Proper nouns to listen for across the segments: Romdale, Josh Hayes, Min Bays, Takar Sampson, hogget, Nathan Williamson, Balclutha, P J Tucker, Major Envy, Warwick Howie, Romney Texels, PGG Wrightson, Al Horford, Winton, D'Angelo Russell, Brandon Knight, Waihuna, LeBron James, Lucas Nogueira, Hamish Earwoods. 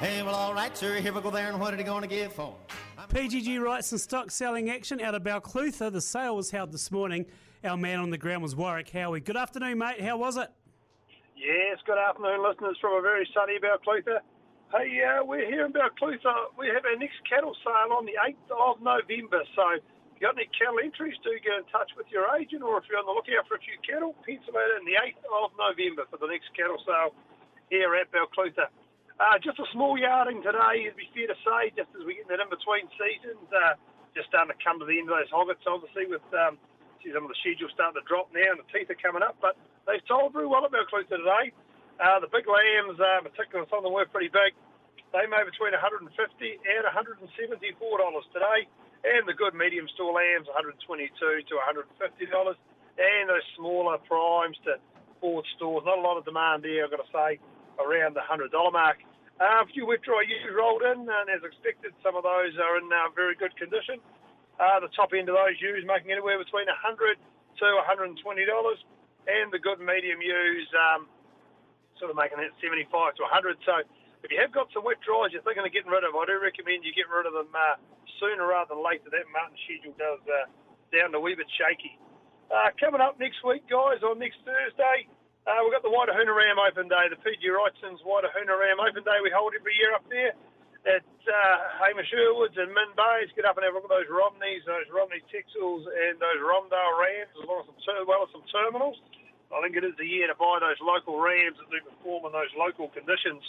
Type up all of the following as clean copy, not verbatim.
Hey, well, all right, sir. Here we go there, and what are they going to give for? PGG Wrightson stock selling action out of Balclutha. The sale was held this morning. Our man on the ground was Warwick Howie. Good afternoon, mate. How was it? Yes, good afternoon, listeners from a very sunny Balclutha. Hey, we're here in Balclutha. We have our next cattle sale on the 8th of November, so if you've got any cattle entries, do get in touch with your agent, or if you're on the lookout for a few cattle, pencil it in the 8th of November for the next cattle sale here at Balclutha. Just a small yarding today, it'd be fair to say, just as we're getting that in-between seasons, just starting to come to the end of those hoggets, obviously, with some of the schedules starting to drop now and the teeth are coming up, but they've sold very well at Balclutha today. The big lambs, particularly some of them were pretty big, they made between $150 and $174 today. And the good medium store lambs, $122 to $150. And those smaller primes to Ford stores. Not a lot of demand there, I've got to say, around the $100 mark. A few wet dry ewes rolled in, and as expected, some of those are in very good condition. The top end of those ewes making anywhere between $100 to $120. And the good medium ewes sort of making that $75 to $100. So if you have got some wet dries you're thinking of getting rid of, I do recommend you get rid of them sooner rather than later. That Martin schedule does down a wee bit shaky. Coming up next week, guys, on next Thursday, we've got the Waihuna Ram Open Day, the PGG Wrightson's Waihuna Ram Open Day we hold every year up there at Hamish Earwoods and Min Bays. Get up and have a look at those Romneys, those Romney Texels and those Romdale Rams, as well as some terminals. I think it is the year to buy those local rams that do perform in those local conditions.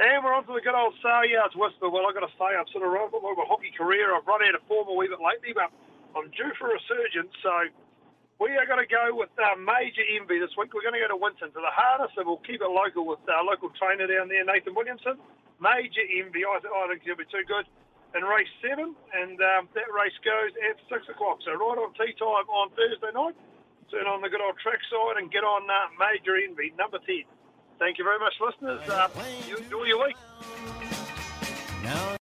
And we're on to the good old sale yards whisper. Well, I've got to say, I've sort of run a bit more of a hockey career. I've run out of form a wee bit lately, but I'm due for a resurgence. So we are going to go with Major Envy this week. We're going to go to Winton to the harness, and we'll keep it local with our local trainer down there, Nathan Williamson. Major Envy, I think he'll be too good in race 7, and that race goes at 6 o'clock. So right on tea time on Thursday night, turn on the good old track side and get on Major Envy, number 10. Thank you very much, listeners. You enjoy your week.